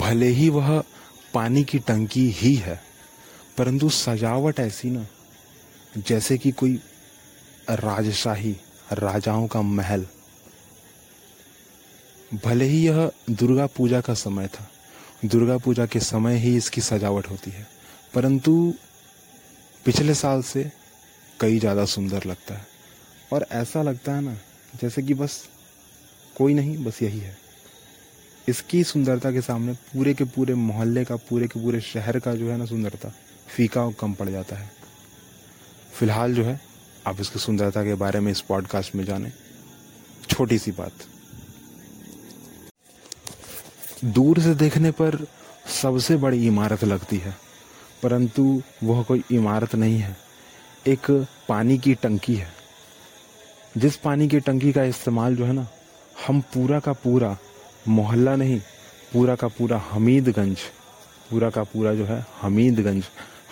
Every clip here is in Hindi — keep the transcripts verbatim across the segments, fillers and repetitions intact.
भले ही वह पानी की टंकी ही है, परंतु सजावट ऐसी ना जैसे कि कोई राजशाही राजाओं का महल। भले ही यह दुर्गा पूजा का समय था, दुर्गा पूजा के समय ही इसकी सजावट होती है, परंतु पिछले साल से कई ज़्यादा सुंदर लगता है। और ऐसा लगता है ना जैसे कि बस कोई नहीं, बस यही है। इसकी सुंदरता के सामने पूरे के पूरे मोहल्ले का, पूरे के पूरे शहर का जो है ना सुंदरता फीका और कम पड़ जाता है। फिलहाल जो है आप इसकी सुंदरता के बारे में इस पॉडकास्ट में जानें। छोटी सी बात, दूर से देखने पर सबसे बड़ी इमारत लगती है, परंतु वह कोई इमारत नहीं है, एक पानी की टंकी है। जिस पानी की टंकी का इस्तेमाल जो है ना हम पूरा का पूरा मोहल्ला नहीं, पूरा का पूरा हमीदगंज, पूरा का पूरा जो है हमीदगंज,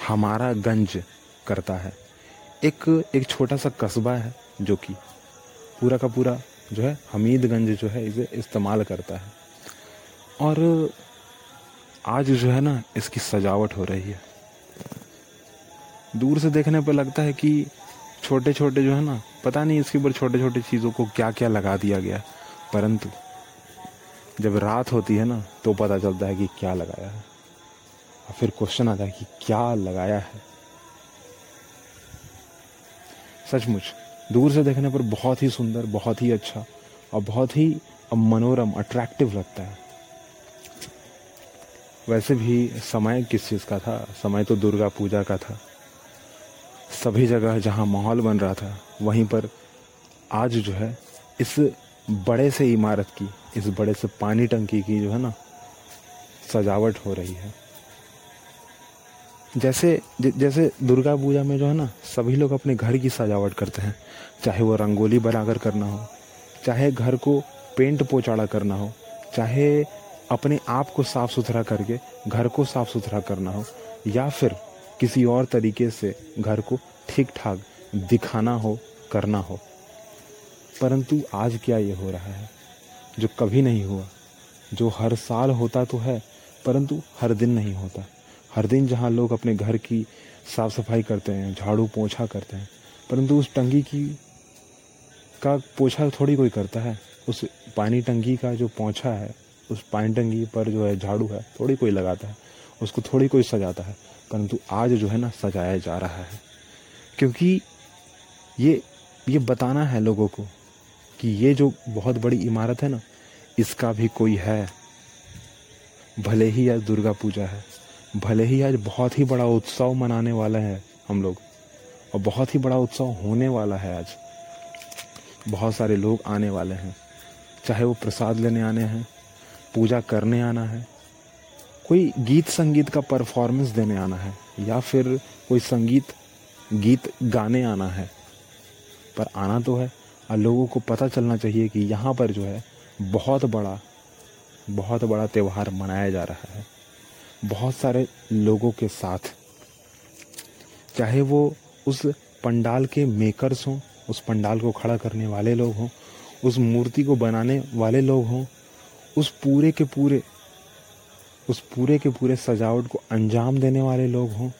हमारा गंज करता है। एक एक छोटा सा कस्बा है जो कि पूरा का पूरा जो है हमीदगंज जो है इसे इस्तेमाल करता है। और आज जो है ना इसकी सजावट हो रही है। दूर से देखने पर लगता है कि छोटे छोटे जो है ना पता नहीं इसके ऊपर छोटे छोटे चीज़ों को क्या क्या लगा दिया गया, परंतु जब रात होती है ना तो पता चलता है कि क्या लगाया है। और फिर क्वेश्चन आता है कि क्या लगाया है। सचमुच दूर से देखने पर बहुत ही सुंदर, बहुत ही अच्छा और बहुत ही मनोरम, अट्रैक्टिव लगता है। वैसे भी समय किस चीज़ का था? समय तो दुर्गा पूजा का था। सभी जगह जहां माहौल बन रहा था वहीं पर आज जो है इस बड़े से इमारत की, इस बड़े से पानी टंकी की जो है ना सजावट हो रही है। जैसे ज, जैसे दुर्गा पूजा में जो है ना सभी लोग अपने घर की सजावट करते हैं, चाहे वो रंगोली बनाकर करना हो, चाहे घर को पेंट पोचाड़ा करना हो, चाहे अपने आप को साफ़ सुथरा करके घर को साफ़ सुथरा करना हो, या फिर किसी और तरीके से घर को ठीक ठाक दिखाना हो, करना हो। परंतु आज क्या ये हो रहा है जो कभी नहीं हुआ, जो हर साल होता तो है परंतु हर दिन नहीं होता। हर दिन जहाँ लोग अपने घर की साफ़ सफाई करते हैं, झाड़ू पोछा करते हैं, परंतु उस टंकी की का पोछा थोड़ी कोई करता है। उस पानी टंकी का जो पोछा है, उस पानी टंकी पर जो है झाड़ू है थोड़ी कोई लगाता है, उसको थोड़ी कोई सजाता है, परंतु आज जो है ना सजाया जा रहा है। क्योंकि ये ये बताना है लोगों को कि ये जो बहुत बड़ी इमारत है ना इसका भी कोई है। भले ही आज दुर्गा पूजा है, भले ही आज बहुत ही बड़ा उत्सव मनाने वाला है हम लोग, और बहुत ही बड़ा उत्सव होने वाला है। आज बहुत सारे लोग आने वाले हैं, चाहे वो प्रसाद लेने आने हैं, पूजा करने आना है, कोई गीत संगीत का परफॉर्मेंस देने आना है, या फिर कोई संगीत गीत गाने आना है, पर आना तो है। और लोगों को पता चलना चाहिए कि यहाँ पर जो है बहुत बड़ा बहुत बड़ा त्यौहार मनाया जा रहा है, बहुत सारे लोगों के साथ। चाहे वो उस पंडाल के मेकर्स हों, उस पंडाल को खड़ा करने वाले लोग हों, उस मूर्ति को बनाने वाले लोग हों, उस पूरे के पूरे उस पूरे के पूरे सजावट को अंजाम देने वाले लोग हों,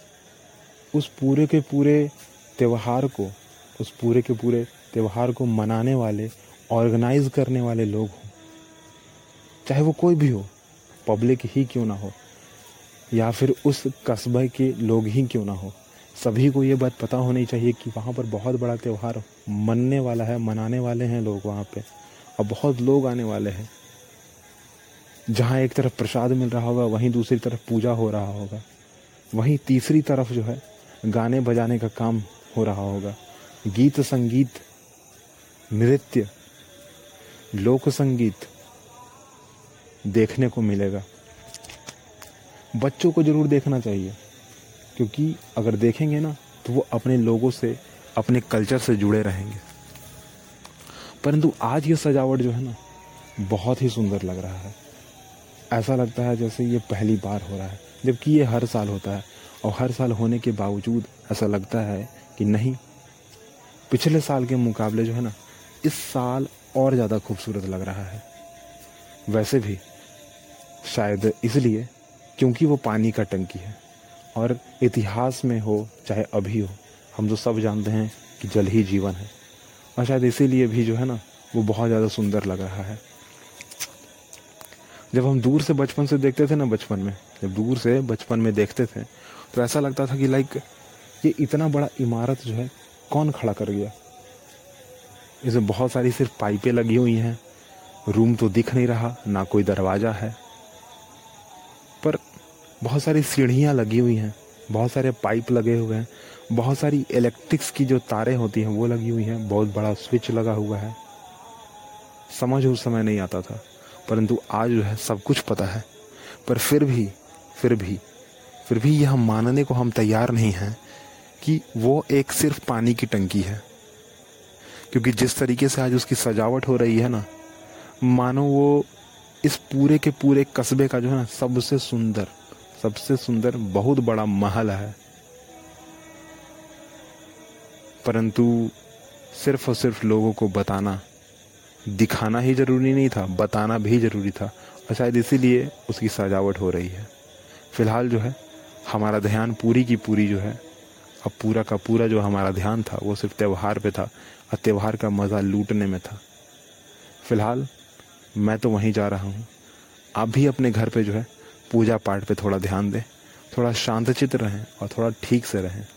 उस पूरे के पूरे त्यौहार को उस पूरे के पूरे त्यौहार को मनाने वाले, ऑर्गेनाइज करने वाले लोग हों, चाहे वो कोई भी हो, पब्लिक ही क्यों ना हो, या फिर उस कस्बे के लोग ही क्यों ना हो, सभी को ये बात पता होनी चाहिए कि वहाँ पर बहुत बड़ा त्यौहार मनने वाला है, मनाने वाले हैं लोग वहाँ पे, और बहुत लोग आने वाले हैं। जहाँ एक तरफ प्रसाद मिल रहा होगा, वहीं दूसरी तरफ पूजा हो रहा होगा, वहीं तीसरी तरफ जो है गाने बजाने का काम हो रहा होगा, गीत संगीत, नृत्य, लोक संगीत देखने को मिलेगा। बच्चों को ज़रूर देखना चाहिए, क्योंकि अगर देखेंगे ना तो वो अपने लोगों से, अपने कल्चर से जुड़े रहेंगे। परंतु आज ये सजावट जो है ना बहुत ही सुंदर लग रहा है। ऐसा लगता है जैसे ये पहली बार हो रहा है, जबकि ये हर साल होता है। और हर साल होने के बावजूद ऐसा लगता है कि नहीं, पिछले साल के मुकाबले जो है ना इस साल और ज़्यादा खूबसूरत लग रहा है। वैसे भी शायद इसलिए क्योंकि वो पानी का टंकी है। और इतिहास में हो चाहे अभी हो, हम तो सब जानते हैं कि जल ही जीवन है। और शायद इसीलिए भी जो है ना वो बहुत ज़्यादा सुंदर लग रहा है। जब हम दूर से बचपन से देखते थे ना बचपन में जब दूर से बचपन में देखते थे तो ऐसा लगता था कि लाइक ये इतना बड़ा इमारत जो है कौन खड़ा कर गया। इसमें बहुत सारी सिर्फ पाइपें लगी हुई हैं, रूम तो दिख नहीं रहा, ना कोई दरवाज़ा है, पर बहुत सारी सीढ़ियाँ लगी हुई हैं, बहुत सारे पाइप लगे हुए हैं, बहुत सारी इलेक्ट्रिक्स की जो तारें होती हैं वो लगी हुई हैं, बहुत बड़ा स्विच लगा हुआ है। समझ उस समय नहीं आता था, परंतु आज जो है सब कुछ पता है। पर फिर भी फिर भी फिर भी यह मानने को हम तैयार नहीं हैं कि वो एक सिर्फ पानी की टंकी है, क्योंकि जिस तरीके से आज उसकी सजावट हो रही है ना, मानो वो इस पूरे के पूरे कस्बे का जो है ना सबसे सुंदर सबसे सुंदर बहुत बड़ा महल है। परंतु सिर्फ और सिर्फ लोगों को बताना दिखाना ही ज़रूरी नहीं था, बताना भी ज़रूरी था, और शायद इसीलिए उसकी सजावट हो रही है। फ़िलहाल जो है हमारा ध्यान पूरी की पूरी जो है अब पूरा का पूरा जो हमारा ध्यान था वो सिर्फ त्यौहार पे था और त्यौहार का मज़ा लूटने में था। फ़िलहाल मैं तो वहीं जा रहा हूँ, आप भी अपने घर पे जो है पूजा पाठ पे थोड़ा ध्यान दें, थोड़ा शांतचित्त रहें और थोड़ा ठीक से रहें।